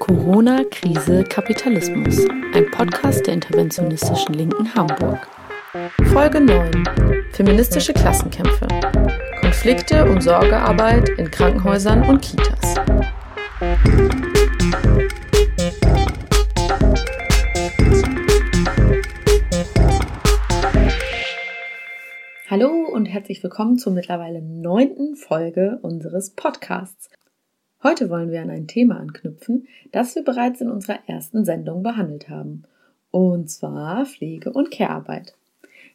Corona, Krise, Kapitalismus. Ein Podcast der Interventionistischen Linken Hamburg. Folge 9. Feministische Klassenkämpfe. Konflikte und Sorgearbeit in Krankenhäusern und Kitas. Hallo und herzlich willkommen zur mittlerweile 9. Folge unseres Podcasts. Heute wollen wir an ein Thema anknüpfen, das wir bereits in unserer ersten Sendung behandelt haben, und zwar Pflege- und Care-Arbeit.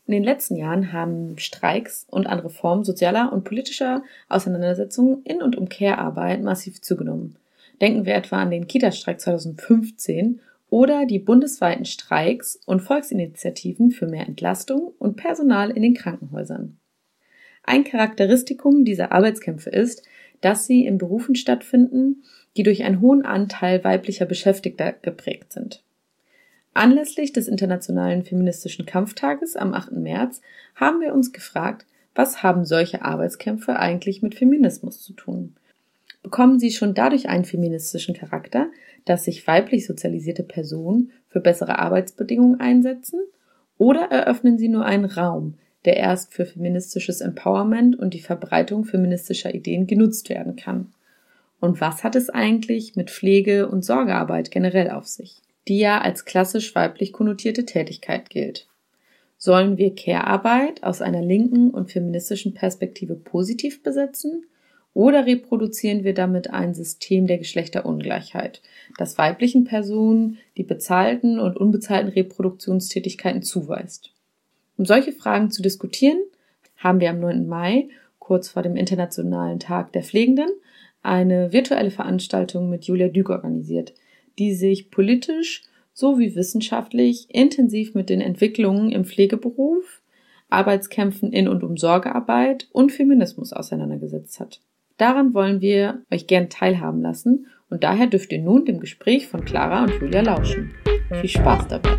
In den letzten Jahren haben Streiks und andere Formen sozialer und politischer Auseinandersetzungen in und um Care-Arbeit massiv zugenommen. Denken wir etwa an den Kita-Streik 2015 oder die bundesweiten Streiks und Volksinitiativen für mehr Entlastung und Personal in den Krankenhäusern. Ein Charakteristikum dieser Arbeitskämpfe ist, dass sie in Berufen stattfinden, die durch einen hohen Anteil weiblicher Beschäftigter geprägt sind. Anlässlich des Internationalen Feministischen Kampftages am 8. März haben wir uns gefragt, was haben solche Arbeitskämpfe eigentlich mit Feminismus zu tun? Bekommen sie schon dadurch einen feministischen Charakter, dass sich weiblich sozialisierte Personen für bessere Arbeitsbedingungen einsetzen? Oder eröffnen sie nur einen Raum, der erst für feministisches Empowerment und die Verbreitung feministischer Ideen genutzt werden kann? Und was hat es eigentlich mit Pflege- und Sorgearbeit generell auf sich, die ja als klassisch weiblich konnotierte Tätigkeit gilt? Sollen wir Care-Arbeit aus einer linken und feministischen Perspektive positiv besetzen? Oder reproduzieren wir damit ein System der Geschlechterungleichheit, das weiblichen Personen die bezahlten und unbezahlten Reproduktionstätigkeiten zuweist? Um solche Fragen zu diskutieren, haben wir am 9. Mai, kurz vor dem Internationalen Tag der Pflegenden, eine virtuelle Veranstaltung mit Julia Dück organisiert, die sich politisch sowie wissenschaftlich intensiv mit den Entwicklungen im Pflegeberuf, Arbeitskämpfen in und um Sorgearbeit und Feminismus auseinandergesetzt hat. Daran wollen wir euch gern teilhaben lassen und daher dürft ihr nun dem Gespräch von Clara und Julia lauschen. Viel Spaß dabei!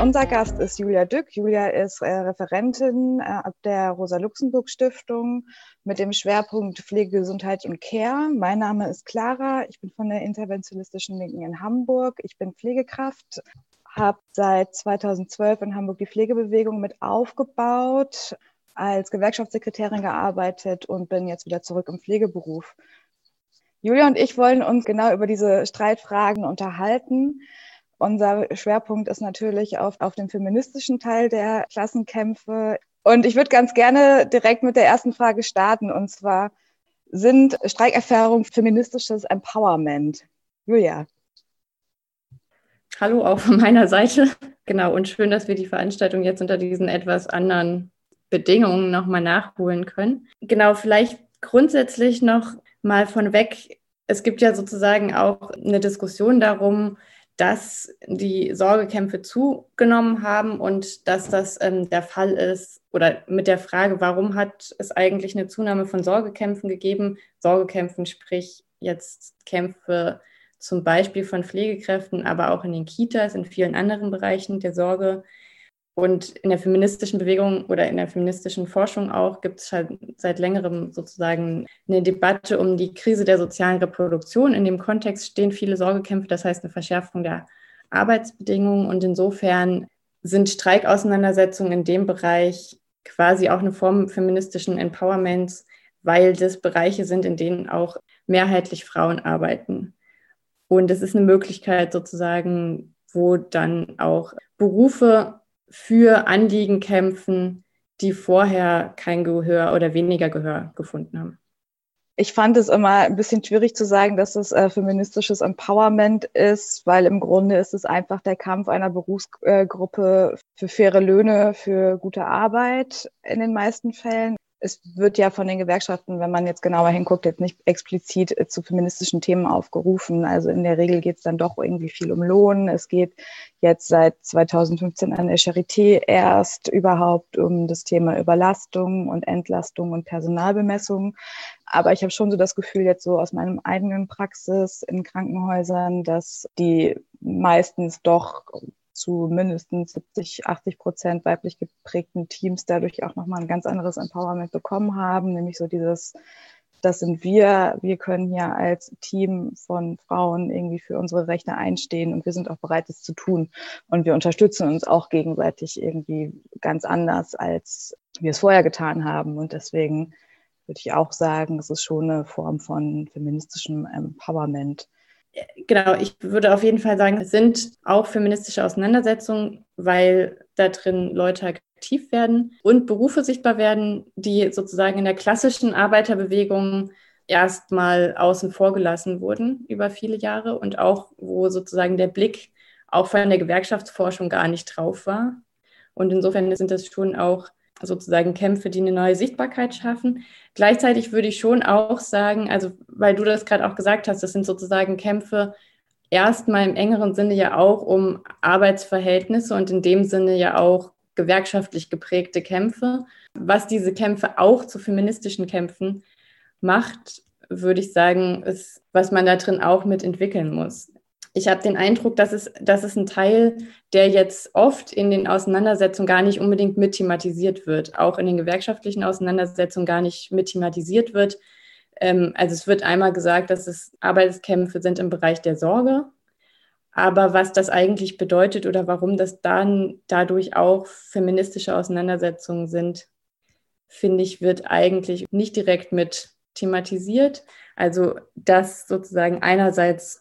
Unser Gast ist Julia Dück. Julia ist Referentin der Rosa-Luxemburg-Stiftung mit dem Schwerpunkt Pflege, Gesundheit und Care. Mein Name ist Clara. Ich bin von der Interventionistischen Linken in Hamburg. Ich bin Pflegekraft, habe seit 2012 in Hamburg die Pflegebewegung mit aufgebaut, als Gewerkschaftssekretärin gearbeitet und bin jetzt wieder zurück im Pflegeberuf. Julia und ich wollen uns genau über diese Streitfragen unterhalten. Unser Schwerpunkt ist natürlich auf dem feministischen Teil der Klassenkämpfe. Und ich würde ganz gerne direkt mit der ersten Frage starten. Und zwar, sind Streikerfahrungen feministisches Empowerment? Julia. Hallo auch von meiner Seite. Genau, und schön, dass wir die Veranstaltung jetzt unter diesen etwas anderen Bedingungen nochmal nachholen können. Genau, vielleicht grundsätzlich noch mal von weg. Es gibt ja sozusagen auch eine Diskussion darum, dass die Sorgekämpfe zugenommen haben und dass das der Fall ist, oder mit der Frage, warum hat es eigentlich eine Zunahme von Sorgekämpfen gegeben? Sorgekämpfen, sprich jetzt Kämpfe zum Beispiel von Pflegekräften, aber auch in den Kitas, in vielen anderen Bereichen der Sorge. Und in der feministischen Bewegung oder in der feministischen Forschung auch gibt es halt seit längerem sozusagen eine Debatte um die Krise der sozialen Reproduktion. In dem Kontext stehen viele Sorgekämpfe, das heißt eine Verschärfung der Arbeitsbedingungen. Und insofern sind Streikauseinandersetzungen in dem Bereich quasi auch eine Form feministischen Empowerments, weil das Bereiche sind, in denen auch mehrheitlich Frauen arbeiten. Und es ist eine Möglichkeit sozusagen, wo dann auch Berufe für Anliegen kämpfen, die vorher kein Gehör oder weniger Gehör gefunden haben. Ich fand es immer ein bisschen schwierig zu sagen, dass es feministisches Empowerment ist, weil im Grunde ist es einfach der Kampf einer Berufsgruppe für faire Löhne, für gute Arbeit in den meisten Fällen. Es wird ja von den Gewerkschaften, wenn man jetzt genauer hinguckt, jetzt nicht explizit zu feministischen Themen aufgerufen. Also in der Regel geht es dann doch irgendwie viel um Lohn. Es geht jetzt seit 2015 an der Charité erst überhaupt um das Thema Überlastung und Entlastung und Personalbemessung. Aber ich habe schon so das Gefühl jetzt so aus meinem eigenen Praxis in Krankenhäusern, dass die meistens doch zu mindestens 70-80% weiblich geprägten Teams dadurch auch nochmal ein ganz anderes Empowerment bekommen haben, nämlich so dieses, das sind wir können hier als Team von Frauen irgendwie für unsere Rechte einstehen und wir sind auch bereit, das zu tun. Und wir unterstützen uns auch gegenseitig irgendwie ganz anders, als wir es vorher getan haben. Und deswegen würde ich auch sagen, es ist schon eine Form von feministischem Empowerment. Genau, ich würde auf jeden Fall sagen, es sind auch feministische Auseinandersetzungen, weil da drin Leute aktiv werden und Berufe sichtbar werden, die sozusagen in der klassischen Arbeiterbewegung erstmal außen vor gelassen wurden über viele Jahre und auch, wo sozusagen der Blick auch von der Gewerkschaftsforschung gar nicht drauf war. Und insofern sind das schon auch sozusagen Kämpfe, die eine neue Sichtbarkeit schaffen. Gleichzeitig würde ich schon auch sagen, also weil du das gerade auch gesagt hast, das sind sozusagen Kämpfe erstmal im engeren Sinne ja auch um Arbeitsverhältnisse und in dem Sinne ja auch gewerkschaftlich geprägte Kämpfe. Was diese Kämpfe auch zu feministischen Kämpfen macht, würde ich sagen, ist, was man da drin auch mit entwickeln muss. Ich habe den Eindruck, dass es ein Teil, der jetzt oft in den Auseinandersetzungen gar nicht unbedingt mit thematisiert wird, auch in den gewerkschaftlichen Auseinandersetzungen gar nicht mit thematisiert wird. Also es wird einmal gesagt, dass es Arbeitskämpfe sind im Bereich der Sorge, aber was das eigentlich bedeutet oder warum das dann dadurch auch feministische Auseinandersetzungen sind, finde ich, wird eigentlich nicht direkt mit thematisiert. Also dass sozusagen einerseits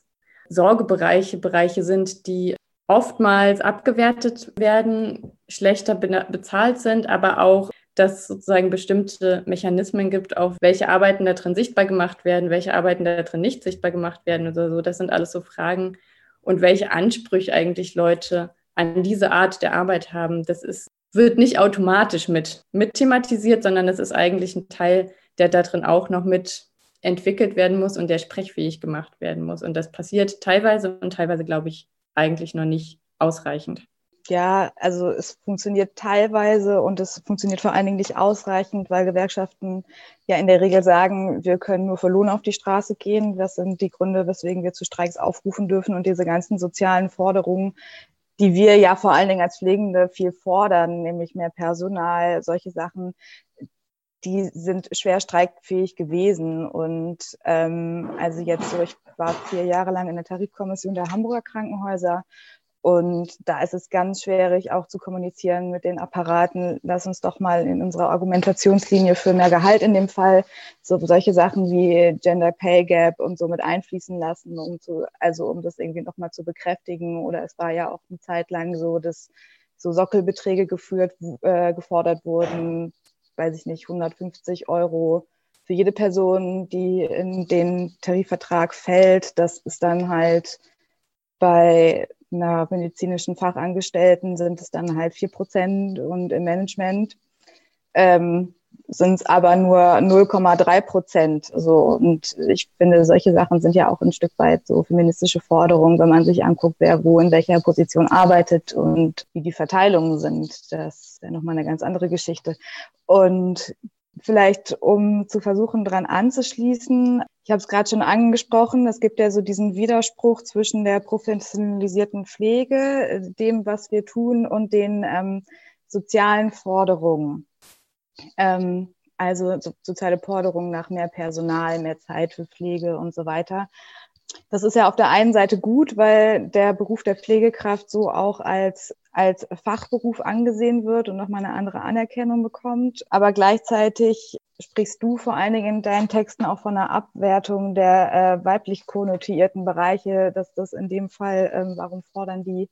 Sorgebereiche sind, die oftmals abgewertet werden, schlechter bezahlt sind, aber auch, dass es sozusagen bestimmte Mechanismen gibt, auf welche Arbeiten da drin sichtbar gemacht werden, welche Arbeiten da drin nicht sichtbar gemacht werden oder so. Das sind alles so Fragen. Und welche Ansprüche eigentlich Leute an diese Art der Arbeit haben, das wird nicht automatisch mit thematisiert, sondern es ist eigentlich ein Teil, der da drin auch noch mit entwickelt werden muss und der sprechfähig gemacht werden muss. Und das passiert teilweise und teilweise, glaube ich, eigentlich noch nicht ausreichend. Ja, also es funktioniert teilweise und es funktioniert vor allen Dingen nicht ausreichend, weil Gewerkschaften ja in der Regel sagen, wir können nur für Lohn auf die Straße gehen. Das sind die Gründe, weswegen wir zu Streiks aufrufen dürfen und diese ganzen sozialen Forderungen, die wir ja vor allen Dingen als Pflegende viel fordern, nämlich mehr Personal, solche Sachen, die sind schwer streikfähig gewesen. Und also jetzt so, ich war 4 Jahre lang in der Tarifkommission der Hamburger Krankenhäuser und da ist es ganz schwierig auch zu kommunizieren mit den Apparaten, lass uns doch mal in unserer Argumentationslinie für mehr Gehalt in dem Fall solche Sachen wie Gender Pay Gap und so mit einfließen lassen, um das irgendwie nochmal zu bekräftigen. Oder es war ja auch eine Zeit lang so, dass so Sockelbeträge gefordert wurden, weiß ich nicht, 150 € für jede Person, die in den Tarifvertrag fällt. Das ist dann halt bei einer medizinischen Fachangestellten sind es dann halt 4% und im Management sind es aber nur 0,3%. So. Und ich finde, solche Sachen sind ja auch ein Stück weit so feministische Forderungen, wenn man sich anguckt, wer wo in welcher Position arbeitet und wie die Verteilungen sind. Das ist ja nochmal eine ganz andere Geschichte. Und vielleicht, um zu versuchen, dran anzuschließen, ich habe es gerade schon angesprochen, es gibt ja so diesen Widerspruch zwischen der professionalisierten Pflege, dem, was wir tun, und den sozialen Forderungen. Also soziale Forderungen nach mehr Personal, mehr Zeit für Pflege und so weiter. Das ist ja auf der einen Seite gut, weil der Beruf der Pflegekraft so auch als Fachberuf angesehen wird und nochmal eine andere Anerkennung bekommt. Aber gleichzeitig sprichst du vor allen Dingen in deinen Texten auch von einer Abwertung der weiblich konnotierten Bereiche, dass das in dem Fall, warum fordern die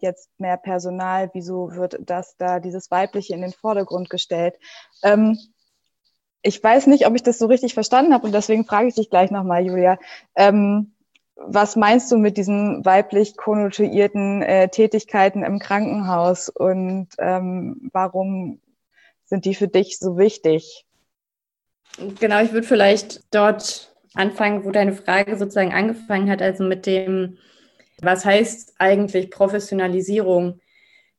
jetzt mehr Personal, wieso wird das da dieses Weibliche in den Vordergrund gestellt? Ich weiß nicht, ob ich das so richtig verstanden habe und deswegen frage ich dich gleich nochmal, Julia. Was meinst du mit diesen weiblich konnotuierten Tätigkeiten im Krankenhaus und warum sind die für dich so wichtig? Genau, ich würde vielleicht dort anfangen, wo deine Frage sozusagen angefangen hat, also mit dem, was heißt eigentlich Professionalisierung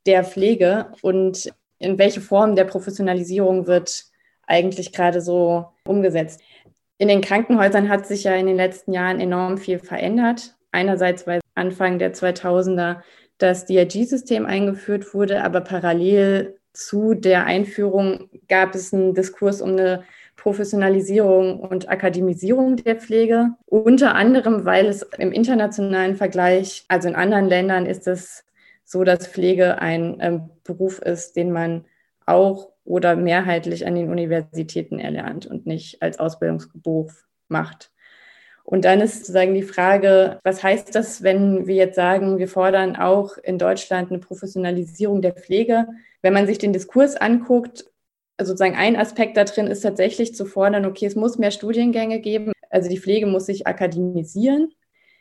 der Pflege und in welche Form der Professionalisierung wird eigentlich gerade so umgesetzt? In den Krankenhäusern hat sich ja in den letzten Jahren enorm viel verändert. Einerseits, weil Anfang der 2000er das DRG-System eingeführt wurde, aber parallel zu der Einführung gab es einen Diskurs um eine Professionalisierung und Akademisierung der Pflege, unter anderem, weil es im internationalen Vergleich, also in anderen Ländern ist es so, dass Pflege ein Beruf ist, den man auch oder mehrheitlich an den Universitäten erlernt und nicht als Ausbildungsberuf macht. Und dann ist sozusagen die Frage, was heißt das, wenn wir jetzt sagen, wir fordern auch in Deutschland eine Professionalisierung der Pflege? Wenn man sich den Diskurs anguckt, also sozusagen ein Aspekt da drin ist tatsächlich zu fordern, okay, es muss mehr Studiengänge geben, also die Pflege muss sich akademisieren.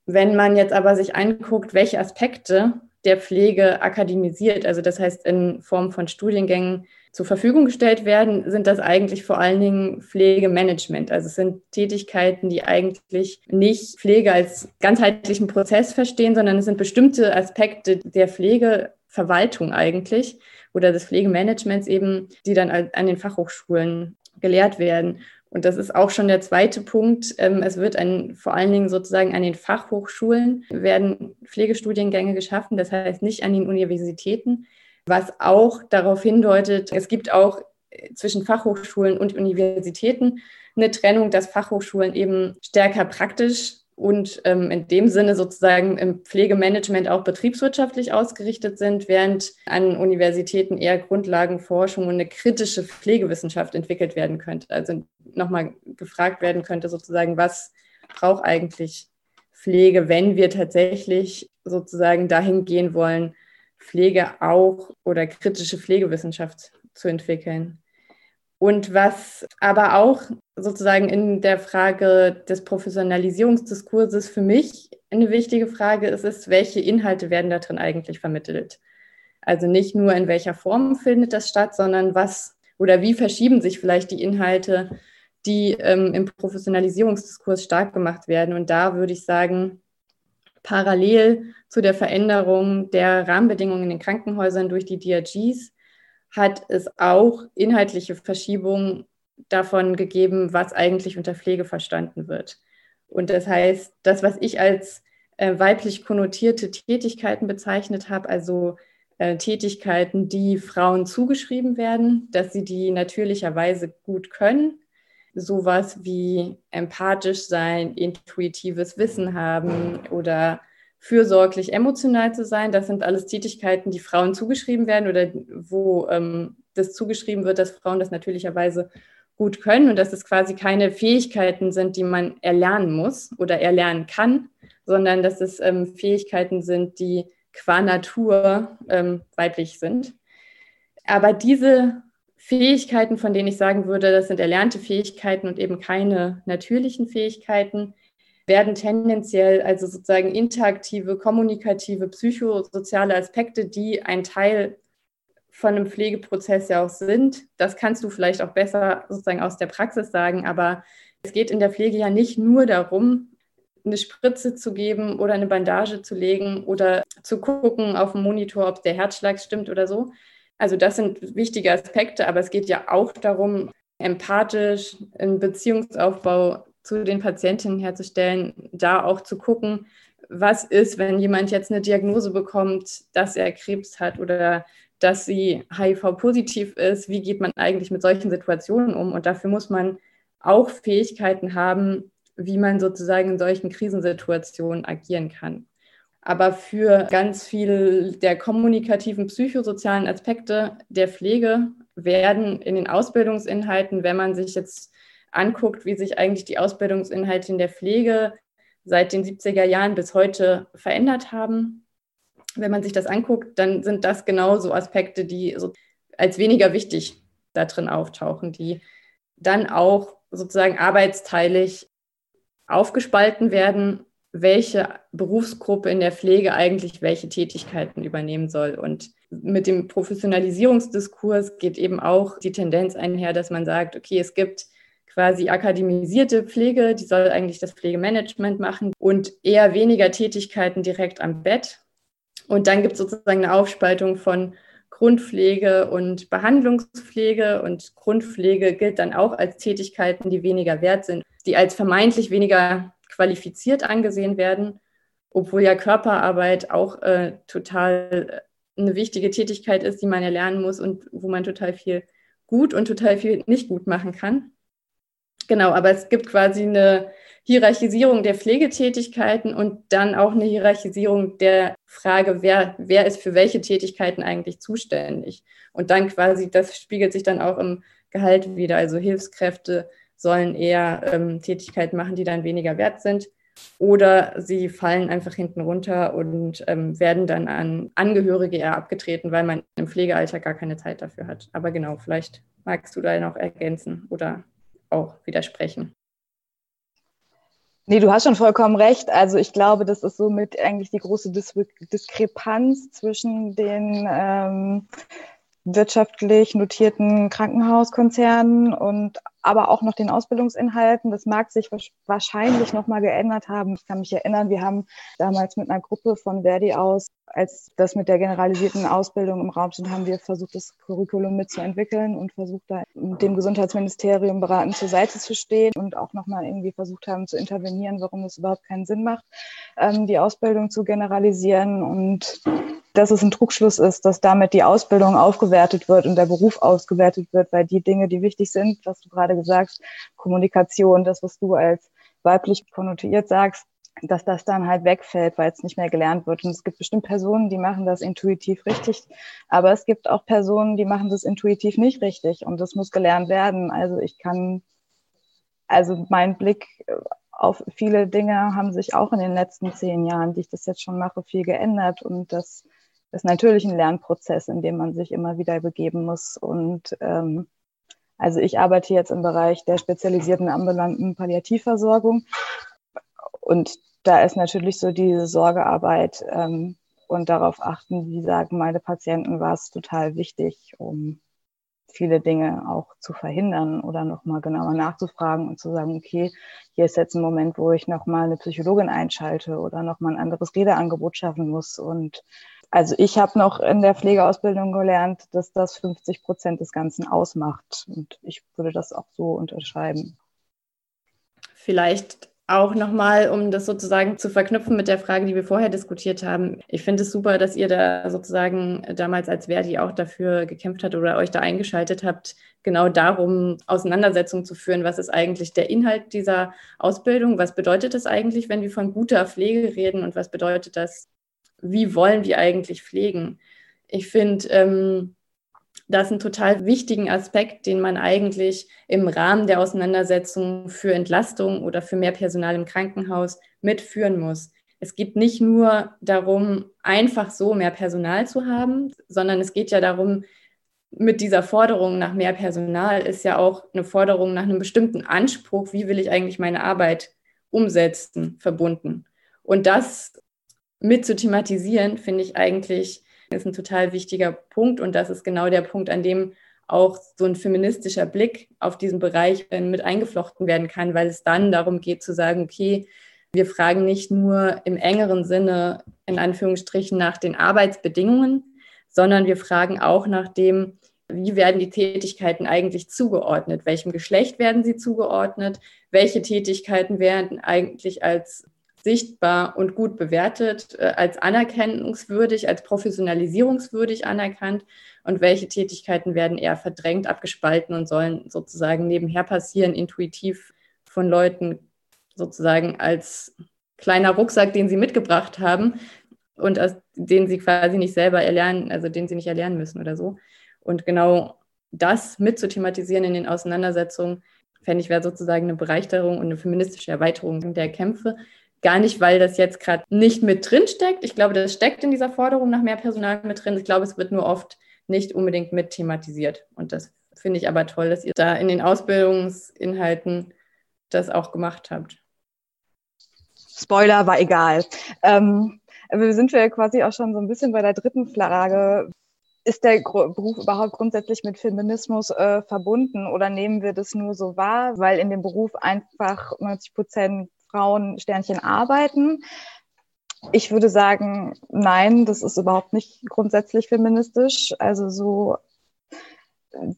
Wenn man jetzt aber sich anguckt, welche Aspekte der Pflege akademisiert, also das heißt in Form von Studiengängen zur Verfügung gestellt werden, sind das eigentlich vor allen Dingen Pflegemanagement. Also es sind Tätigkeiten, die eigentlich nicht Pflege als ganzheitlichen Prozess verstehen, sondern es sind bestimmte Aspekte der Pflegeverwaltung eigentlich oder des Pflegemanagements eben, die dann an den Fachhochschulen gelehrt werden. Und das ist auch schon der zweite Punkt. Es wird vor allen Dingen sozusagen an den Fachhochschulen werden Pflegestudiengänge geschaffen, das heißt nicht an den Universitäten, was auch darauf hindeutet, es gibt auch zwischen Fachhochschulen und Universitäten eine Trennung, dass Fachhochschulen eben stärker praktisch und in dem Sinne sozusagen im Pflegemanagement auch betriebswirtschaftlich ausgerichtet sind, während an Universitäten eher Grundlagenforschung und eine kritische Pflegewissenschaft entwickelt werden könnte. Also nochmal gefragt werden könnte sozusagen, was braucht eigentlich Pflege, wenn wir tatsächlich sozusagen dahin gehen wollen, Pflege auch oder kritische Pflegewissenschaft zu entwickeln. Und was aber auch sozusagen in der Frage des Professionalisierungsdiskurses für mich eine wichtige Frage ist, ist, welche Inhalte werden da drin eigentlich vermittelt? Also nicht nur in welcher Form findet das statt, sondern was oder wie verschieben sich vielleicht die Inhalte, die im Professionalisierungsdiskurs stark gemacht werden. Und da würde ich sagen, parallel zu der Veränderung der Rahmenbedingungen in den Krankenhäusern durch die DRGs hat es auch inhaltliche Verschiebungen davon gegeben, was eigentlich unter Pflege verstanden wird. Und das heißt, das, was ich als weiblich konnotierte Tätigkeiten bezeichnet habe, also Tätigkeiten, die Frauen zugeschrieben werden, dass sie die natürlicherweise gut können, sowas wie empathisch sein, intuitives Wissen haben oder fürsorglich emotional zu sein. Das sind alles Tätigkeiten, die Frauen zugeschrieben werden oder wo das zugeschrieben wird, dass Frauen das natürlicherweise gut können und dass es quasi keine Fähigkeiten sind, die man erlernen muss oder erlernen kann, sondern dass es Fähigkeiten sind, die qua Natur weiblich sind. Aber diese Fähigkeiten, von denen ich sagen würde, das sind erlernte Fähigkeiten und eben keine natürlichen Fähigkeiten, werden tendenziell also sozusagen interaktive, kommunikative, psychosoziale Aspekte, die ein Teil von einem Pflegeprozess ja auch sind. Das kannst du vielleicht auch besser sozusagen aus der Praxis sagen, aber es geht in der Pflege ja nicht nur darum, eine Spritze zu geben oder eine Bandage zu legen oder zu gucken auf dem Monitor, ob der Herzschlag stimmt oder so. Also das sind wichtige Aspekte, aber es geht ja auch darum, empathisch einen Beziehungsaufbau zu den Patientinnen herzustellen, da auch zu gucken, was ist, wenn jemand jetzt eine Diagnose bekommt, dass er Krebs hat oder dass sie HIV-positiv ist, wie geht man eigentlich mit solchen Situationen um? Und dafür muss man auch Fähigkeiten haben, wie man sozusagen in solchen Krisensituationen agieren kann. Aber für ganz viel der kommunikativen, psychosozialen Aspekte der Pflege werden in den Ausbildungsinhalten, wenn man sich jetzt anguckt, wie sich eigentlich die Ausbildungsinhalte in der Pflege seit den 70er Jahren bis heute verändert haben, wenn man sich das anguckt, dann sind das genauso Aspekte, die so als weniger wichtig da drin auftauchen, die dann auch sozusagen arbeitsteilig aufgespalten werden, welche Berufsgruppe in der Pflege eigentlich welche Tätigkeiten übernehmen soll. Und mit dem Professionalisierungsdiskurs geht eben auch die Tendenz einher, dass man sagt, okay, es gibt quasi akademisierte Pflege, die soll eigentlich das Pflegemanagement machen und eher weniger Tätigkeiten direkt am Bett. Und dann gibt es sozusagen eine Aufspaltung von Grundpflege und Behandlungspflege. Und Grundpflege gilt dann auch als Tätigkeiten, die weniger wert sind, die als vermeintlich weniger qualifiziert angesehen werden. obwohl ja Körperarbeit auch total eine wichtige Tätigkeit ist, die man ja lernen muss und wo man total viel gut und total viel nicht gut machen kann. Genau, aber es gibt quasi eine Hierarchisierung der Pflegetätigkeiten und dann auch eine Hierarchisierung der Frage, wer ist für welche Tätigkeiten eigentlich zuständig. Und dann quasi, das spiegelt sich dann auch im Gehalt wieder. Also Hilfskräfte sollen eher Tätigkeiten machen, die dann weniger wert sind. Oder sie fallen einfach hinten runter und werden dann an Angehörige eher abgetreten, weil man im Pflegealltag gar keine Zeit dafür hat. Aber genau, vielleicht magst du da noch ergänzen oder auch widersprechen. Nee, du hast schon vollkommen recht. Also ich glaube, das ist somit eigentlich die große Diskrepanz zwischen den wirtschaftlich notierten Krankenhauskonzernen und aber auch noch den Ausbildungsinhalten. Das mag sich wahrscheinlich nochmal geändert haben. Ich kann mich erinnern, wir haben damals mit einer Gruppe von Verdi aus, als das mit der generalisierten Ausbildung im Raum steht, haben wir versucht, das Curriculum mitzuentwickeln und versucht, da mit dem Gesundheitsministerium beratend zur Seite zu stehen und auch nochmal irgendwie versucht haben zu intervenieren, warum es überhaupt keinen Sinn macht, die Ausbildung zu generalisieren und dass es ein Trugschluss ist, dass damit die Ausbildung aufgewertet wird und der Beruf ausgewertet wird, weil die Dinge, die wichtig sind, was du gerade gesagt hast, Kommunikation, das, was du als weiblich konnotiert sagst, dass das dann halt wegfällt, weil es nicht mehr gelernt wird. Und es gibt bestimmt Personen, die machen das intuitiv richtig, aber es gibt auch Personen, die machen das intuitiv nicht richtig und das muss gelernt werden. Also mein Blick auf viele Dinge haben sich auch in den letzten 10 Jahren, die ich das jetzt schon mache, viel geändert und das ist natürlich ein Lernprozess, in dem man sich immer wieder begeben muss und also ich arbeite jetzt im Bereich der spezialisierten ambulanten Palliativversorgung und da ist natürlich so diese Sorgearbeit und darauf achten, wie sagen meine Patienten, war es total wichtig, um viele Dinge auch zu verhindern oder nochmal genauer nachzufragen und zu sagen, okay, hier ist jetzt ein Moment, wo ich nochmal eine Psychologin einschalte oder nochmal ein anderes Redeangebot schaffen muss. Und also ich habe noch in der Pflegeausbildung gelernt, dass das 50% des Ganzen ausmacht. Und ich würde das auch so unterschreiben. Vielleicht auch nochmal, um das sozusagen zu verknüpfen mit der Frage, die wir vorher diskutiert haben. Ich finde es super, dass ihr da sozusagen damals als Verdi auch dafür gekämpft habt oder euch da eingeschaltet habt, genau darum, Auseinandersetzungen zu führen. Was ist eigentlich der Inhalt dieser Ausbildung? Was bedeutet das eigentlich, wenn wir von guter Pflege reden? Und was bedeutet das, wie wollen wir eigentlich pflegen? Ich finde, das ist ein total wichtigen Aspekt, den man eigentlich im Rahmen der Auseinandersetzung für Entlastung oder für mehr Personal im Krankenhaus mitführen muss. Es geht nicht nur darum, einfach so mehr Personal zu haben, sondern es geht ja darum, mit dieser Forderung nach mehr Personal ist ja auch eine Forderung nach einem bestimmten Anspruch, wie will ich eigentlich meine Arbeit umsetzen, verbunden. Und das mit zu thematisieren, finde ich eigentlich, ist ein total wichtiger Punkt und das ist genau der Punkt, an dem auch so ein feministischer Blick auf diesen Bereich mit eingeflochten werden kann, weil es dann darum geht zu sagen, okay, wir fragen nicht nur im engeren Sinne in Anführungsstrichen nach den Arbeitsbedingungen, sondern wir fragen auch nach dem, wie werden die Tätigkeiten eigentlich zugeordnet, welchem Geschlecht werden sie zugeordnet, welche Tätigkeiten werden eigentlich als sichtbar und gut bewertet, als anerkennungswürdig, als professionalisierungswürdig anerkannt und welche Tätigkeiten werden eher verdrängt, abgespalten und sollen sozusagen nebenher passieren, intuitiv von Leuten sozusagen als kleiner Rucksack, den sie mitgebracht haben und aus den sie quasi nicht selber erlernen, also den sie nicht erlernen müssen oder so. Und genau das mit zu thematisieren in den Auseinandersetzungen, fände ich, wäre sozusagen eine Bereicherung und eine feministische Erweiterung der Kämpfe. Gar nicht, weil das jetzt gerade nicht mit drin steckt. Ich glaube, das steckt in dieser Forderung nach mehr Personal mit drin. Ich glaube, es wird nur oft nicht unbedingt mit thematisiert. Und das finde ich aber toll, dass ihr da in den Ausbildungsinhalten das auch gemacht habt. Spoiler, war egal. Wir sind ja quasi auch schon so ein bisschen bei der dritten Frage. Ist der Beruf überhaupt grundsätzlich mit Feminismus verbunden oder nehmen wir das nur so wahr, weil in dem Beruf einfach 90% Frauen Sternchen arbeiten? Ich würde sagen, nein, das ist überhaupt nicht grundsätzlich feministisch. Also so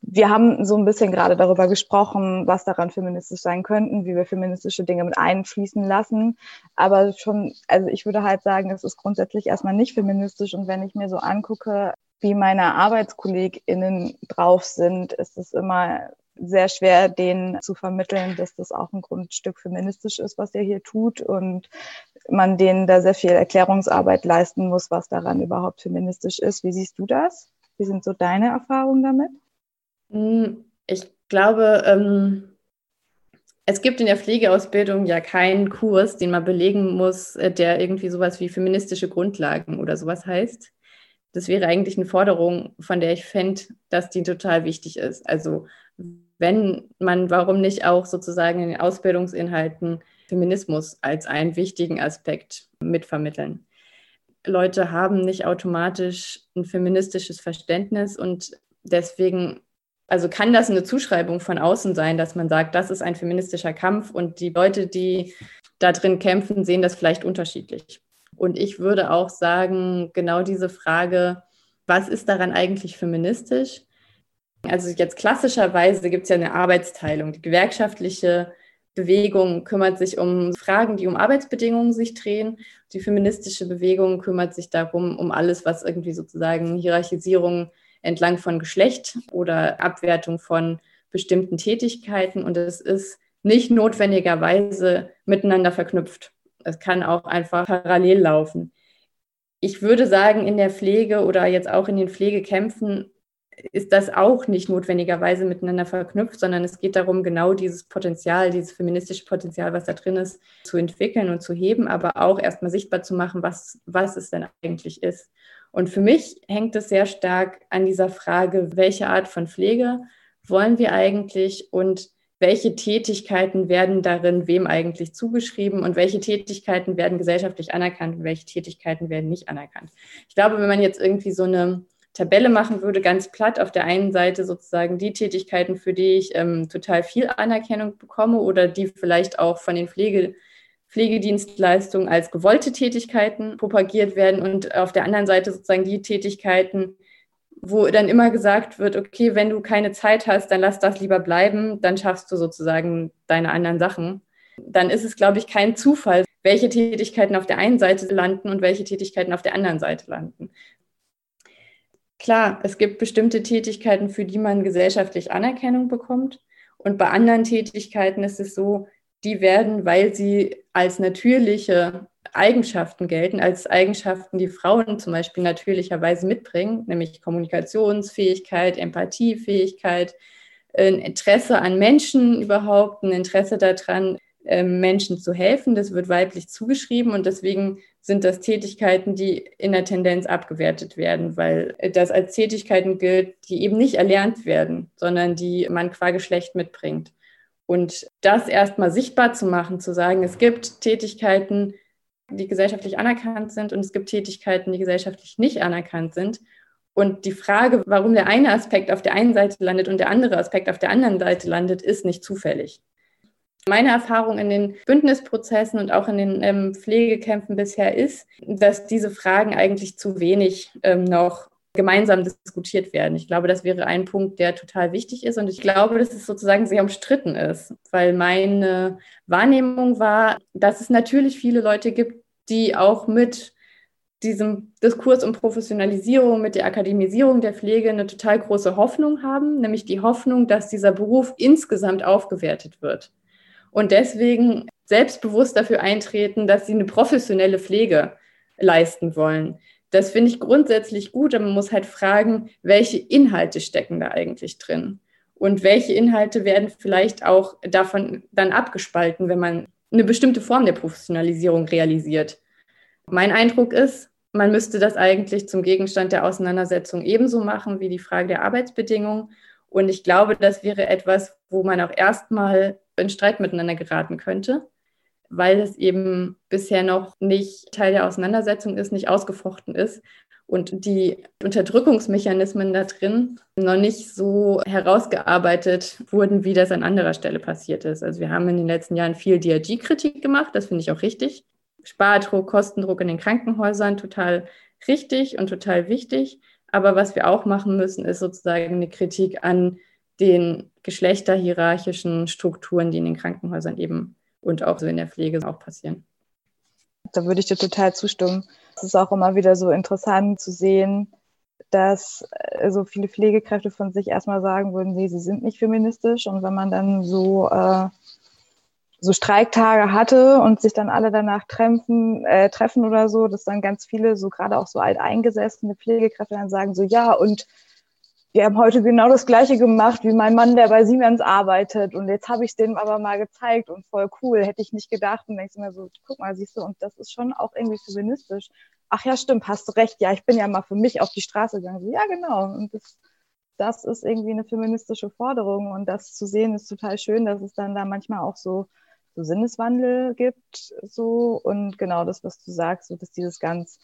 wir haben so ein bisschen gerade darüber gesprochen, was daran feministisch sein könnten, wie wir feministische Dinge mit einfließen lassen. Aber schon, also ich würde halt sagen, das ist grundsätzlich erstmal nicht feministisch. Und wenn ich mir so angucke, wie meine ArbeitskollegInnen drauf sind, ist es immer sehr schwer, denen zu vermitteln, dass das auch ein Grundstück feministisch ist, was ihr hier tut, und man denen da sehr viel Erklärungsarbeit leisten muss, was daran überhaupt feministisch ist. Wie siehst du das? Wie sind so deine Erfahrungen damit? Ich glaube, es gibt in der Pflegeausbildung ja keinen Kurs, den man belegen muss, der irgendwie sowas wie feministische Grundlagen oder sowas heißt. Das wäre eigentlich eine Forderung, von der ich fände, dass die total wichtig ist. Also wenn man, warum nicht auch sozusagen in den Ausbildungsinhalten Feminismus als einen wichtigen Aspekt mitvermitteln? Leute haben nicht automatisch ein feministisches Verständnis und deswegen, also kann das eine Zuschreibung von außen sein, dass man sagt, das ist ein feministischer Kampf und die Leute, die da drin kämpfen, sehen das vielleicht unterschiedlich. Und ich würde auch sagen, genau diese Frage, was ist daran eigentlich feministisch? Also jetzt klassischerweise gibt es ja eine Arbeitsteilung. Die gewerkschaftliche Bewegung kümmert sich um Fragen, die um Arbeitsbedingungen sich drehen. Die feministische Bewegung kümmert sich darum, um alles, was irgendwie sozusagen Hierarchisierung entlang von Geschlecht oder Abwertung von bestimmten Tätigkeiten. Und es ist nicht notwendigerweise miteinander verknüpft. Es kann auch einfach parallel laufen. Ich würde sagen, in der Pflege oder jetzt auch in den Pflegekämpfen ist das auch nicht notwendigerweise miteinander verknüpft, sondern es geht darum, genau dieses Potenzial, dieses feministische Potenzial, was da drin ist, zu entwickeln und zu heben, aber auch erstmal sichtbar zu machen, was es denn eigentlich ist. Und für mich hängt es sehr stark an dieser Frage, welche Art von Pflege wollen wir eigentlich und welche Tätigkeiten werden darin wem eigentlich zugeschrieben und welche Tätigkeiten werden gesellschaftlich anerkannt und welche Tätigkeiten werden nicht anerkannt. Ich glaube, wenn man jetzt irgendwie so eine Tabelle machen würde, ganz platt, auf der einen Seite sozusagen die Tätigkeiten, für die ich total viel Anerkennung bekomme oder die vielleicht auch von den Pflegedienstleistungen als gewollte Tätigkeiten propagiert werden und auf der anderen Seite sozusagen die Tätigkeiten, wo dann immer gesagt wird, okay, wenn du keine Zeit hast, dann lass das lieber bleiben, dann schaffst du sozusagen deine anderen Sachen. Dann ist es, glaube ich, kein Zufall, welche Tätigkeiten auf der einen Seite landen und welche Tätigkeiten auf der anderen Seite landen. Klar, es gibt bestimmte Tätigkeiten, für die man gesellschaftlich Anerkennung bekommt. Und bei anderen Tätigkeiten ist es so, die werden, weil sie als natürliche Eigenschaften gelten, als Eigenschaften, die Frauen zum Beispiel natürlicherweise mitbringen, nämlich Kommunikationsfähigkeit, Empathiefähigkeit, ein Interesse an Menschen überhaupt, ein Interesse daran, Menschen zu helfen. Das wird weiblich zugeschrieben und deswegen sind das Tätigkeiten, die in der Tendenz abgewertet werden, weil das als Tätigkeiten gilt, die eben nicht erlernt werden, sondern die man qua Geschlecht mitbringt. Und das erstmal sichtbar zu machen, zu sagen, es gibt Tätigkeiten, die gesellschaftlich anerkannt sind und es gibt Tätigkeiten, die gesellschaftlich nicht anerkannt sind. Und die Frage, warum der eine Aspekt auf der einen Seite landet und der andere Aspekt auf der anderen Seite landet, ist nicht zufällig. Meine Erfahrung in den Bündnisprozessen und auch in den Pflegekämpfen bisher ist, dass diese Fragen eigentlich zu wenig noch gemeinsam diskutiert werden. Ich glaube, das wäre ein Punkt, der total wichtig ist. Und ich glaube, dass es sozusagen sehr umstritten ist, weil meine Wahrnehmung war, dass es natürlich viele Leute gibt, die auch mit diesem Diskurs um Professionalisierung, mit der Akademisierung der Pflege eine total große Hoffnung haben, nämlich die Hoffnung, dass dieser Beruf insgesamt aufgewertet wird. Und deswegen selbstbewusst dafür eintreten, dass sie eine professionelle Pflege leisten wollen. Das finde ich grundsätzlich gut, aber man muss halt fragen, welche Inhalte stecken da eigentlich drin? Und welche Inhalte werden vielleicht auch davon dann abgespalten, wenn man eine bestimmte Form der Professionalisierung realisiert? Mein Eindruck ist, man müsste das eigentlich zum Gegenstand der Auseinandersetzung ebenso machen wie die Frage der Arbeitsbedingungen. Und ich glaube, das wäre etwas, wo man auch erstmal in Streit miteinander geraten könnte, weil es eben bisher noch nicht Teil der Auseinandersetzung ist, nicht ausgefochten ist und die Unterdrückungsmechanismen da drin noch nicht so herausgearbeitet wurden, wie das an anderer Stelle passiert ist. Also wir haben in den letzten Jahren viel DRG-Kritik gemacht, das finde ich auch richtig. Spardruck, Kostendruck in den Krankenhäusern, total richtig und total wichtig. Aber was wir auch machen müssen, ist sozusagen eine Kritik an den geschlechterhierarchischen Strukturen, die in den Krankenhäusern eben und auch so in der Pflege auch passieren. Da würde ich dir total zustimmen. Es ist auch immer wieder so interessant zu sehen, dass so viele Pflegekräfte von sich erstmal sagen würden, nee, sie sind nicht feministisch. Und wenn man dann so Streiktage hatte und sich dann alle danach treffen oder so, dass dann ganz viele, so gerade auch so alteingesessene Pflegekräfte dann sagen so, ja, und wir haben heute genau das Gleiche gemacht wie mein Mann, der bei Siemens arbeitet, und jetzt habe ich es dem aber mal gezeigt und voll cool, hätte ich nicht gedacht. Und denkst immer so, guck mal, siehst du, und das ist schon auch irgendwie feministisch. Ach ja, stimmt, hast du recht, ja, ich bin ja mal für mich auf die Straße gegangen. So, ja, genau, und das ist irgendwie eine feministische Forderung, und das zu sehen ist total schön, dass es dann da manchmal auch so Sinneswandel gibt, so, und genau das, was du sagst, so, dass dieses ganz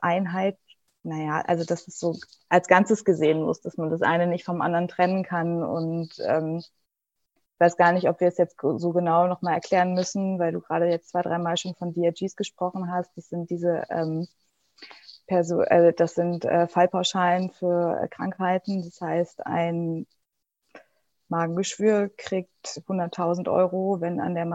Einheit, naja, also dass es so als Ganzes gesehen muss, dass man das eine nicht vom anderen trennen kann. Und ich weiß gar nicht, ob wir es jetzt so genau nochmal erklären müssen, weil du gerade jetzt 2-3 Mal schon von DRGs gesprochen hast. Das sind diese Fallpauschalen für Krankheiten. Das heißt, ein Magengeschwür kriegt 100.000 Euro, wenn an dem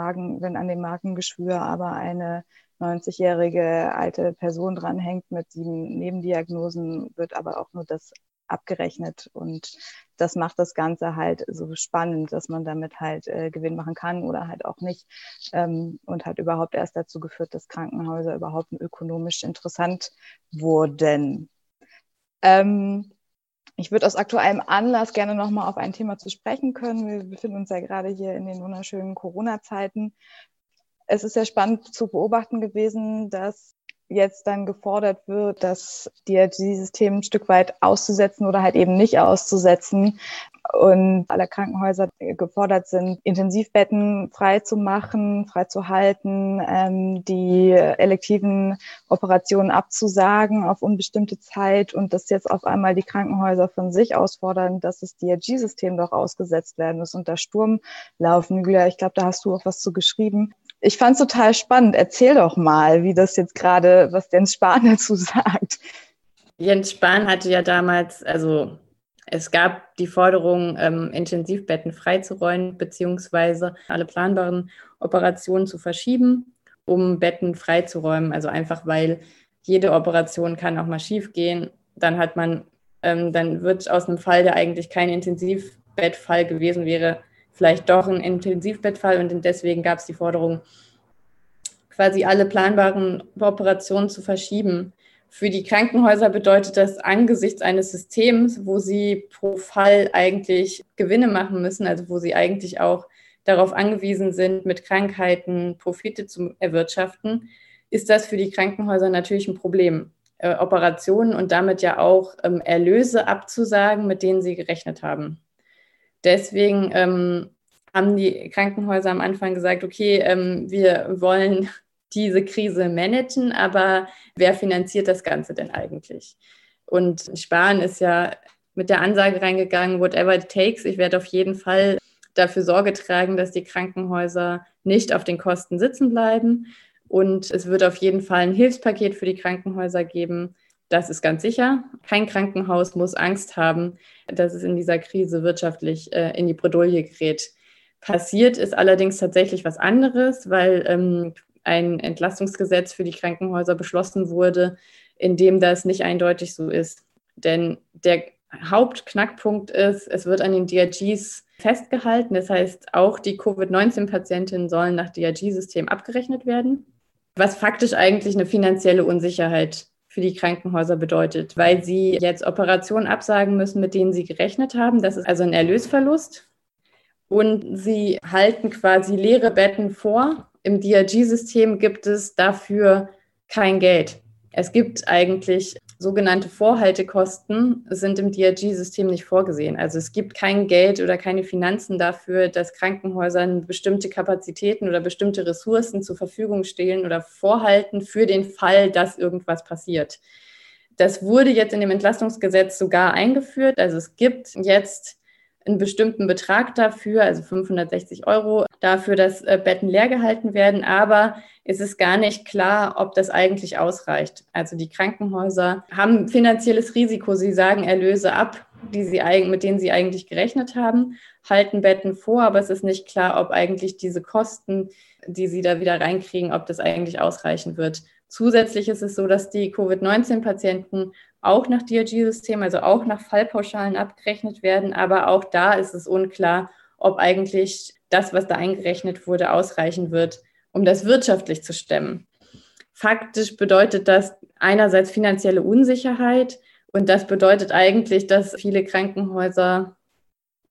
Magengeschwür aber eine 90-jährige alte Person dranhängt mit 7 Nebendiagnosen, wird aber auch nur das abgerechnet. Und das macht das Ganze halt so spannend, dass man damit halt Gewinn machen kann oder halt auch nicht. Und hat überhaupt erst dazu geführt, dass Krankenhäuser überhaupt ökonomisch interessant wurden. Ich würde aus aktuellem Anlass gerne nochmal auf ein Thema zu sprechen können. Wir befinden uns ja gerade hier in den wunderschönen Corona-Zeiten. Es ist sehr spannend zu beobachten gewesen, dass jetzt dann gefordert wird, dass dieses Thema ein Stück weit auszusetzen oder halt eben nicht auszusetzen, und alle Krankenhäuser gefordert sind, Intensivbetten freizuhalten, die elektiven Operationen abzusagen auf unbestimmte Zeit, und dass jetzt auf einmal die Krankenhäuser von sich aus fordern, dass das DRG-System doch ausgesetzt werden muss und da Sturm laufen. Julia, ich glaube, da hast du auch was zu geschrieben. Ich fand's total spannend. Erzähl doch mal, wie das jetzt gerade, was Jens Spahn dazu sagt. Jens Spahn hatte ja damals, also es gab die Forderung, Intensivbetten freizuräumen, beziehungsweise alle planbaren Operationen zu verschieben, um Betten freizuräumen. Also einfach, weil jede Operation kann auch mal schief gehen. Dann wird aus einem Fall, der eigentlich kein Intensivbettfall gewesen wäre, vielleicht doch ein Intensivbettfall, und deswegen gab es die Forderung, quasi alle planbaren Operationen zu verschieben. Für die Krankenhäuser bedeutet das angesichts eines Systems, wo sie pro Fall eigentlich Gewinne machen müssen, also wo sie eigentlich auch darauf angewiesen sind, mit Krankheiten Profite zu erwirtschaften, ist das für die Krankenhäuser natürlich ein Problem. Operationen und damit ja auch Erlöse abzusagen, mit denen sie gerechnet haben. Deswegen haben die Krankenhäuser am Anfang gesagt, okay, wir wollen diese Krise managen, aber wer finanziert das Ganze denn eigentlich? Und Spahn ist ja mit der Ansage reingegangen, whatever it takes, ich werde auf jeden Fall dafür Sorge tragen, dass die Krankenhäuser nicht auf den Kosten sitzen bleiben. Und es wird auf jeden Fall ein Hilfspaket für die Krankenhäuser geben. Das ist ganz sicher. Kein Krankenhaus muss Angst haben, dass es in dieser Krise wirtschaftlich in die Bredouille gerät. Passiert ist allerdings tatsächlich was anderes, weil ein Entlastungsgesetz für die Krankenhäuser beschlossen wurde, in dem das nicht eindeutig so ist. Denn der Hauptknackpunkt ist, es wird an den DRGs festgehalten. Das heißt, auch die Covid-19-Patientinnen sollen nach DRG-System abgerechnet werden, was faktisch eigentlich eine finanzielle Unsicherheit für die Krankenhäuser bedeutet, weil sie jetzt Operationen absagen müssen, mit denen sie gerechnet haben. Das ist also ein Erlösverlust. Und sie halten quasi leere Betten vor. Im DRG-System gibt es dafür kein Geld. Es gibt eigentlich sogenannte Vorhaltekosten, sind im DRG-System nicht vorgesehen. Also es gibt kein Geld oder keine Finanzen dafür, dass Krankenhäusern bestimmte Kapazitäten oder bestimmte Ressourcen zur Verfügung stehen oder vorhalten für den Fall, dass irgendwas passiert. Das wurde jetzt in dem Entlastungsgesetz sogar eingeführt. Also es gibt jetzt einen bestimmten Betrag dafür, also 560 Euro, dafür, dass Betten leer gehalten werden. Aber es ist gar nicht klar, ob das eigentlich ausreicht. Also die Krankenhäuser haben finanzielles Risiko. Sie sagen Erlöse ab, mit denen sie eigentlich gerechnet haben, halten Betten vor. Aber es ist nicht klar, ob eigentlich diese Kosten, die sie da wieder reinkriegen, ob das eigentlich ausreichen wird. Zusätzlich ist es so, dass die Covid-19-Patienten auch nach DRG-System, also auch nach Fallpauschalen abgerechnet werden. Aber auch da ist es unklar, ob eigentlich das, was da eingerechnet wurde, ausreichen wird, um das wirtschaftlich zu stemmen. Faktisch bedeutet das einerseits finanzielle Unsicherheit und das bedeutet eigentlich, dass viele Krankenhäuser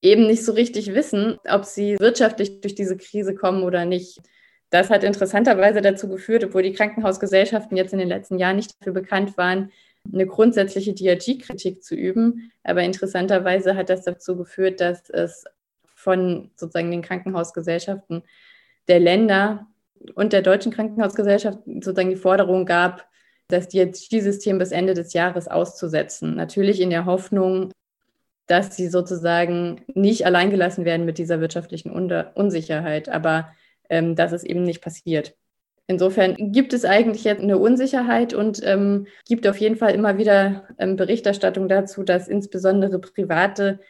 eben nicht so richtig wissen, ob sie wirtschaftlich durch diese Krise kommen oder nicht. Das hat interessanterweise dazu geführt, obwohl die Krankenhausgesellschaften jetzt in den letzten Jahren nicht dafür bekannt waren, eine grundsätzliche DRG-Kritik zu üben. Aber interessanterweise hat das dazu geführt, dass es von sozusagen den Krankenhausgesellschaften der Länder und der Deutschen Krankenhausgesellschaft sozusagen die Forderung gab, das DRG-System bis Ende des Jahres auszusetzen. Natürlich in der Hoffnung, dass sie sozusagen nicht alleingelassen werden mit dieser wirtschaftlichen Unsicherheit. Aber das ist eben nicht passiert. Insofern gibt es eigentlich jetzt eine Unsicherheit und gibt auf jeden Fall immer wieder Berichterstattung dazu, dass insbesondere private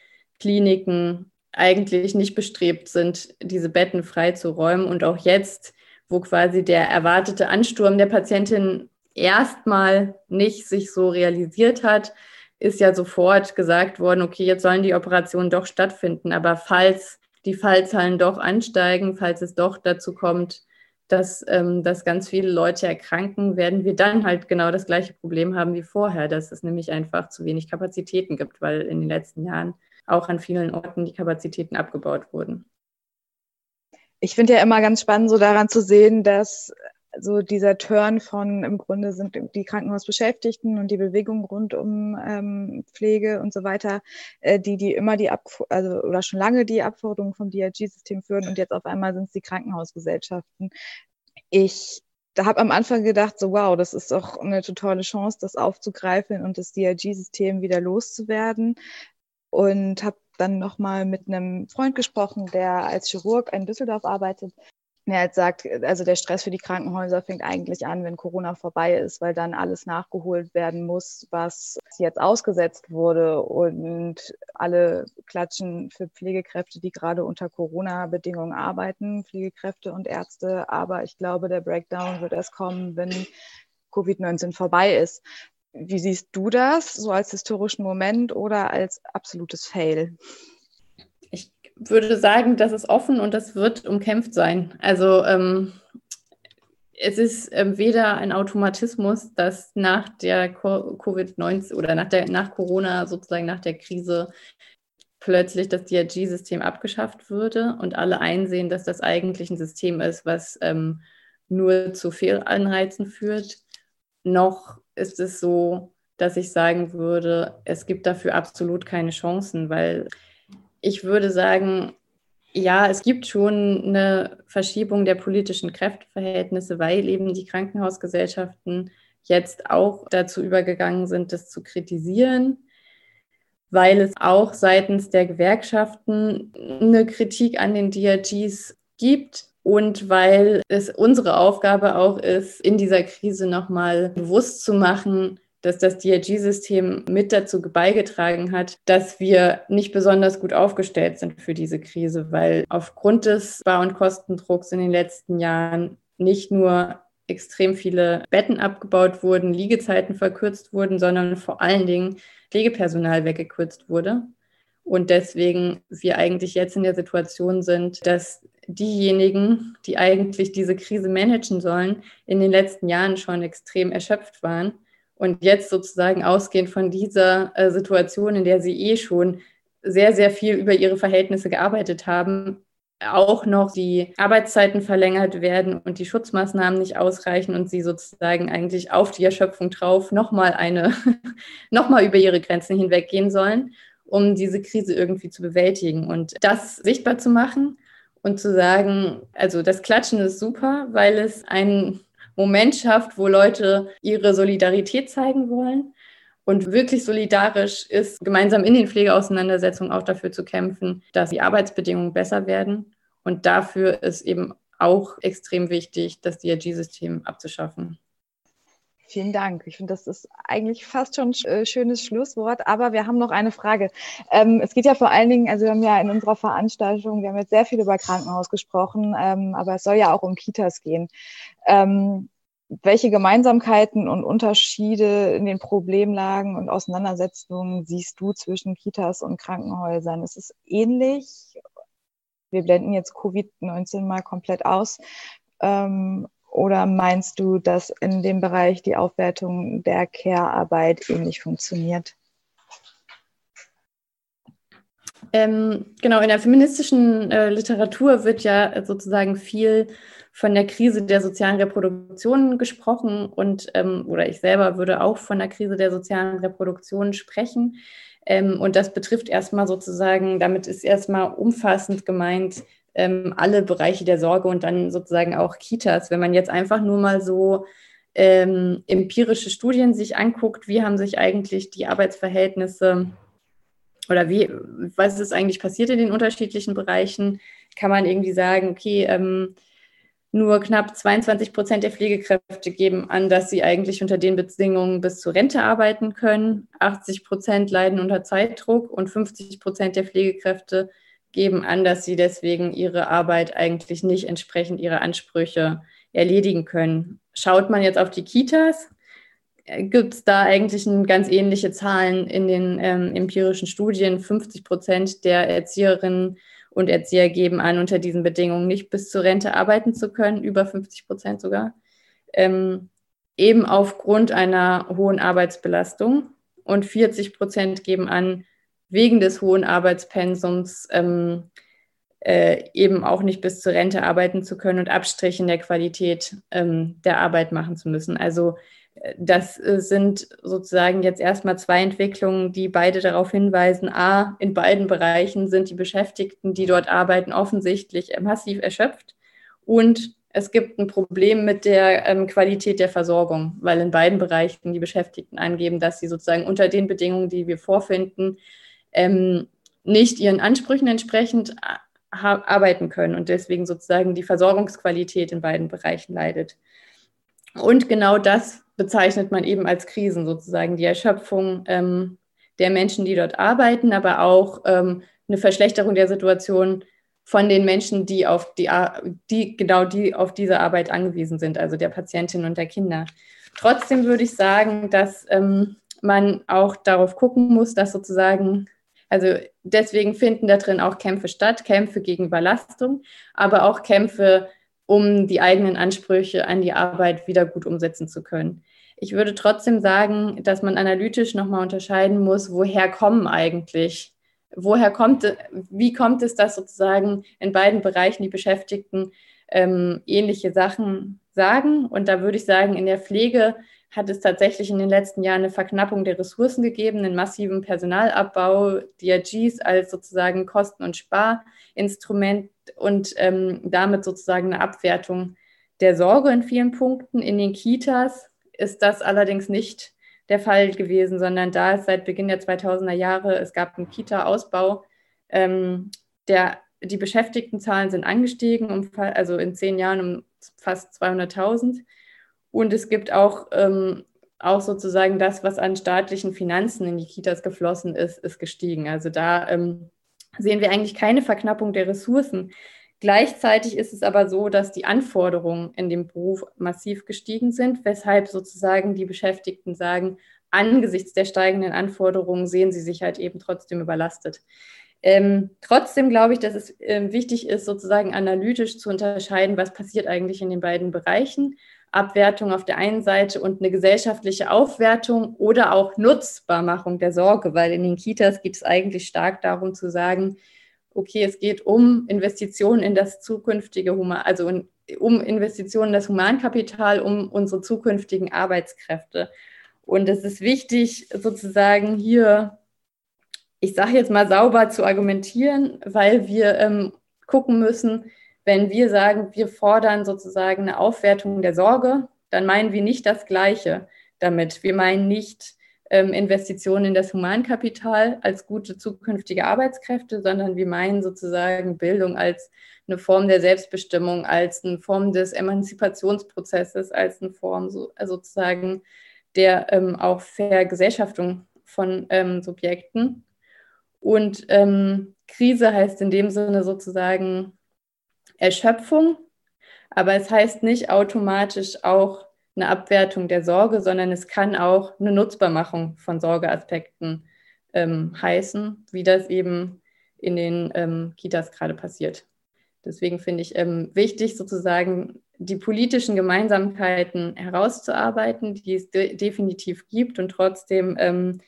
Kliniken eigentlich nicht bestrebt sind, diese Betten frei zu räumen. Und auch jetzt, wo quasi der erwartete Ansturm der Patientin erstmal nicht sich so realisiert hat, ist ja sofort gesagt worden, okay, jetzt sollen die Operationen doch stattfinden. Aber falls die Fallzahlen doch ansteigen, falls es doch dazu kommt, dass ganz viele Leute erkranken, werden wir dann halt genau das gleiche Problem haben wie vorher, dass es nämlich einfach zu wenig Kapazitäten gibt, weil in den letzten Jahren auch an vielen Orten die Kapazitäten abgebaut wurden. Ich finde ja immer ganz spannend, so daran zu sehen, dass so dieser Turn von im Grunde sind die Krankenhausbeschäftigten und die Bewegung rund um Pflege und so weiter, die schon lange die Abforderungen vom DRG-System führen und jetzt auf einmal sind es die Krankenhausgesellschaften. Da habe am Anfang gedacht, so wow, das ist doch eine totale Chance, das aufzugreifen und das DRG-System wieder loszuwerden. Und habe dann nochmal mit einem Freund gesprochen, der als Chirurg in Düsseldorf arbeitet. Er hat gesagt, also der Stress für die Krankenhäuser fängt eigentlich an, wenn Corona vorbei ist, weil dann alles nachgeholt werden muss, was jetzt ausgesetzt wurde. Und alle klatschen für Pflegekräfte, die gerade unter Corona-Bedingungen arbeiten, Pflegekräfte und Ärzte. Aber ich glaube, der Breakdown wird erst kommen, wenn Covid-19 vorbei ist. Wie siehst du das, so als historischen Moment oder als absolutes Fail? Ich würde sagen, das ist offen und das wird umkämpft sein. Also es ist weder ein Automatismus, dass nach der Covid-19 oder nach Corona sozusagen nach der Krise plötzlich das DRG-System abgeschafft würde und alle einsehen, dass das eigentlich ein System ist, was nur zu Fehlanreizen führt, noch ist es so, dass ich sagen würde, es gibt dafür absolut keine Chancen, weil ich würde sagen, ja, es gibt schon eine Verschiebung der politischen Kräfteverhältnisse, weil eben die Krankenhausgesellschaften jetzt auch dazu übergegangen sind, das zu kritisieren, weil es auch seitens der Gewerkschaften eine Kritik an den DRGs gibt. Und weil es unsere Aufgabe auch ist, in dieser Krise nochmal bewusst zu machen, dass das DRG-System mit dazu beigetragen hat, dass wir nicht besonders gut aufgestellt sind für diese Krise, weil aufgrund des Bar- und Kostendrucks in den letzten Jahren nicht nur extrem viele Betten abgebaut wurden, Liegezeiten verkürzt wurden, sondern vor allen Dingen Pflegepersonal weggekürzt wurde. Und deswegen wir eigentlich jetzt in der Situation sind, dass diejenigen, die eigentlich diese Krise managen sollen, in den letzten Jahren schon extrem erschöpft waren und jetzt sozusagen ausgehend von dieser Situation, in der sie schon sehr, sehr viel über ihre Verhältnisse gearbeitet haben, auch noch die Arbeitszeiten verlängert werden und die Schutzmaßnahmen nicht ausreichen und sie sozusagen eigentlich auf die Erschöpfung drauf nochmal über ihre Grenzen hinweggehen sollen, um diese Krise irgendwie zu bewältigen und das sichtbar zu machen. Und zu sagen, also das Klatschen ist super, weil es einen Moment schafft, wo Leute ihre Solidarität zeigen wollen. Und wirklich solidarisch ist, gemeinsam in den Pflegeauseinandersetzungen auch dafür zu kämpfen, dass die Arbeitsbedingungen besser werden. Und dafür ist eben auch extrem wichtig, das DRG-System abzuschaffen. Vielen Dank. Ich finde, das ist eigentlich fast schon ein schönes Schlusswort, aber wir haben noch eine Frage. Es geht ja vor allen Dingen, also wir haben ja in unserer Veranstaltung, wir haben jetzt sehr viel über Krankenhaus gesprochen, aber es soll ja auch um Kitas gehen. Welche Gemeinsamkeiten und Unterschiede in den Problemlagen und Auseinandersetzungen siehst du zwischen Kitas und Krankenhäusern? Ist es ähnlich? Wir blenden jetzt Covid-19 mal komplett aus. Oder meinst du, dass in dem Bereich die Aufwertung der Care-Arbeit ähnlich funktioniert? Genau, in der feministischen Literatur wird ja sozusagen viel von der Krise der sozialen Reproduktion gesprochen und oder ich selber würde auch von der Krise der sozialen Reproduktion sprechen. Und das betrifft erstmal sozusagen, damit ist erstmal umfassend gemeint, alle Bereiche der Sorge und dann sozusagen auch Kitas. Wenn man jetzt einfach nur mal so empirische Studien sich anguckt, wie haben sich eigentlich die Arbeitsverhältnisse oder was ist eigentlich passiert in den unterschiedlichen Bereichen, kann man irgendwie sagen, okay, nur knapp 22% der Pflegekräfte geben an, dass sie eigentlich unter den Bedingungen bis zur Rente arbeiten können. 80% leiden unter Zeitdruck und 50% der Pflegekräfte geben an, dass sie deswegen ihre Arbeit eigentlich nicht entsprechend ihrer Ansprüche erledigen können. Schaut man jetzt auf die Kitas, gibt es da eigentlich ganz ähnliche Zahlen in den empirischen Studien. 50% der Erzieherinnen und Erzieher geben an, unter diesen Bedingungen nicht bis zur Rente arbeiten zu können, über 50% sogar, eben aufgrund einer hohen Arbeitsbelastung. Und 40% geben an, wegen des hohen Arbeitspensums eben auch nicht bis zur Rente arbeiten zu können und Abstriche in der Qualität der Arbeit machen zu müssen. Also das sind sozusagen jetzt erstmal zwei Entwicklungen, die beide darauf hinweisen, a, in beiden Bereichen sind die Beschäftigten, die dort arbeiten, offensichtlich massiv erschöpft und es gibt ein Problem mit der Qualität der Versorgung, weil in beiden Bereichen die Beschäftigten angeben, dass sie sozusagen unter den Bedingungen, die wir vorfinden, nicht ihren Ansprüchen entsprechend arbeiten können und deswegen sozusagen die Versorgungsqualität in beiden Bereichen leidet. Und genau das bezeichnet man eben als Krisen sozusagen, die Erschöpfung der Menschen, die dort arbeiten, aber auch eine Verschlechterung der Situation von den Menschen, die auf diese Arbeit angewiesen sind, also der Patientinnen und der Kinder. Trotzdem würde ich sagen, dass man auch darauf gucken muss, dass sozusagen, also deswegen finden da drin auch Kämpfe statt, Kämpfe gegen Überlastung, aber auch Kämpfe, um die eigenen Ansprüche an die Arbeit wieder gut umsetzen zu können. Ich würde trotzdem sagen, dass man analytisch nochmal unterscheiden muss, wie kommt es, dass sozusagen in beiden Bereichen die Beschäftigten ähnliche Sachen sagen? Und da würde ich sagen, in der Pflege hat es tatsächlich in den letzten Jahren eine Verknappung der Ressourcen gegeben, einen massiven Personalabbau, DRGs als sozusagen Kosten- und Sparinstrument und damit sozusagen eine Abwertung der Sorge in vielen Punkten. In den Kitas ist das allerdings nicht der Fall gewesen, sondern da ist seit Beginn der 2000er Jahre, es gab einen Kita-Ausbau, die Beschäftigtenzahlen sind angestiegen, also in 10 Jahren um fast 200.000. Und es gibt auch sozusagen das, was an staatlichen Finanzen in die Kitas geflossen ist, ist gestiegen. Also da sehen wir eigentlich keine Verknappung der Ressourcen. Gleichzeitig ist es aber so, dass die Anforderungen in dem Beruf massiv gestiegen sind, weshalb sozusagen die Beschäftigten sagen, angesichts der steigenden Anforderungen sehen sie sich halt eben trotzdem überlastet. Trotzdem glaube ich, dass es wichtig ist, sozusagen analytisch zu unterscheiden, was passiert eigentlich in den beiden Bereichen. Abwertung auf der einen Seite und eine gesellschaftliche Aufwertung oder auch Nutzbarmachung der Sorge, weil in den Kitas geht es eigentlich stark darum zu sagen, okay, es geht um Investitionen in das zukünftige um Investitionen in das Humankapital, um unsere zukünftigen Arbeitskräfte. Und es ist wichtig, sozusagen hier, ich sage jetzt mal sauber zu argumentieren, weil wir gucken müssen, wenn wir sagen, wir fordern sozusagen eine Aufwertung der Sorge, dann meinen wir nicht das Gleiche damit. Wir meinen nicht Investitionen in das Humankapital als gute zukünftige Arbeitskräfte, sondern wir meinen sozusagen Bildung als eine Form der Selbstbestimmung, als eine Form des Emanzipationsprozesses, als eine Form sozusagen der auch Vergesellschaftung von Subjekten. Und Krise heißt in dem Sinne sozusagen Erschöpfung, aber es heißt nicht automatisch auch eine Abwertung der Sorge, sondern es kann auch eine Nutzbarmachung von Sorgeaspekten heißen, wie das eben in den Kitas gerade passiert. Deswegen finde ich wichtig, sozusagen die politischen Gemeinsamkeiten herauszuarbeiten, die es definitiv gibt, und trotzdem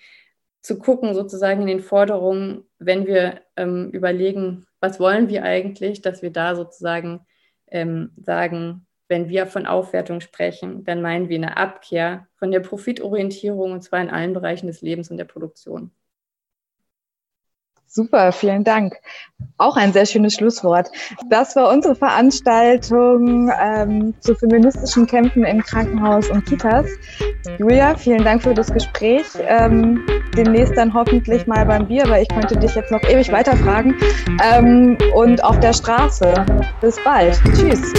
zu gucken, sozusagen in den Forderungen, wenn wir überlegen, was wollen wir eigentlich, dass wir da sozusagen sagen, wenn wir von Aufwertung sprechen, dann meinen wir eine Abkehr von der Profitorientierung, und zwar in allen Bereichen des Lebens und der Produktion. Super, vielen Dank. Auch ein sehr schönes Schlusswort. Das war unsere Veranstaltung zu feministischen Kämpfen in Krankenhaus und Kitas. Julia, vielen Dank für das Gespräch. Demnächst dann hoffentlich mal beim Bier, weil ich könnte dich jetzt noch ewig weiterfragen. Und auf der Straße. Bis bald. Tschüss.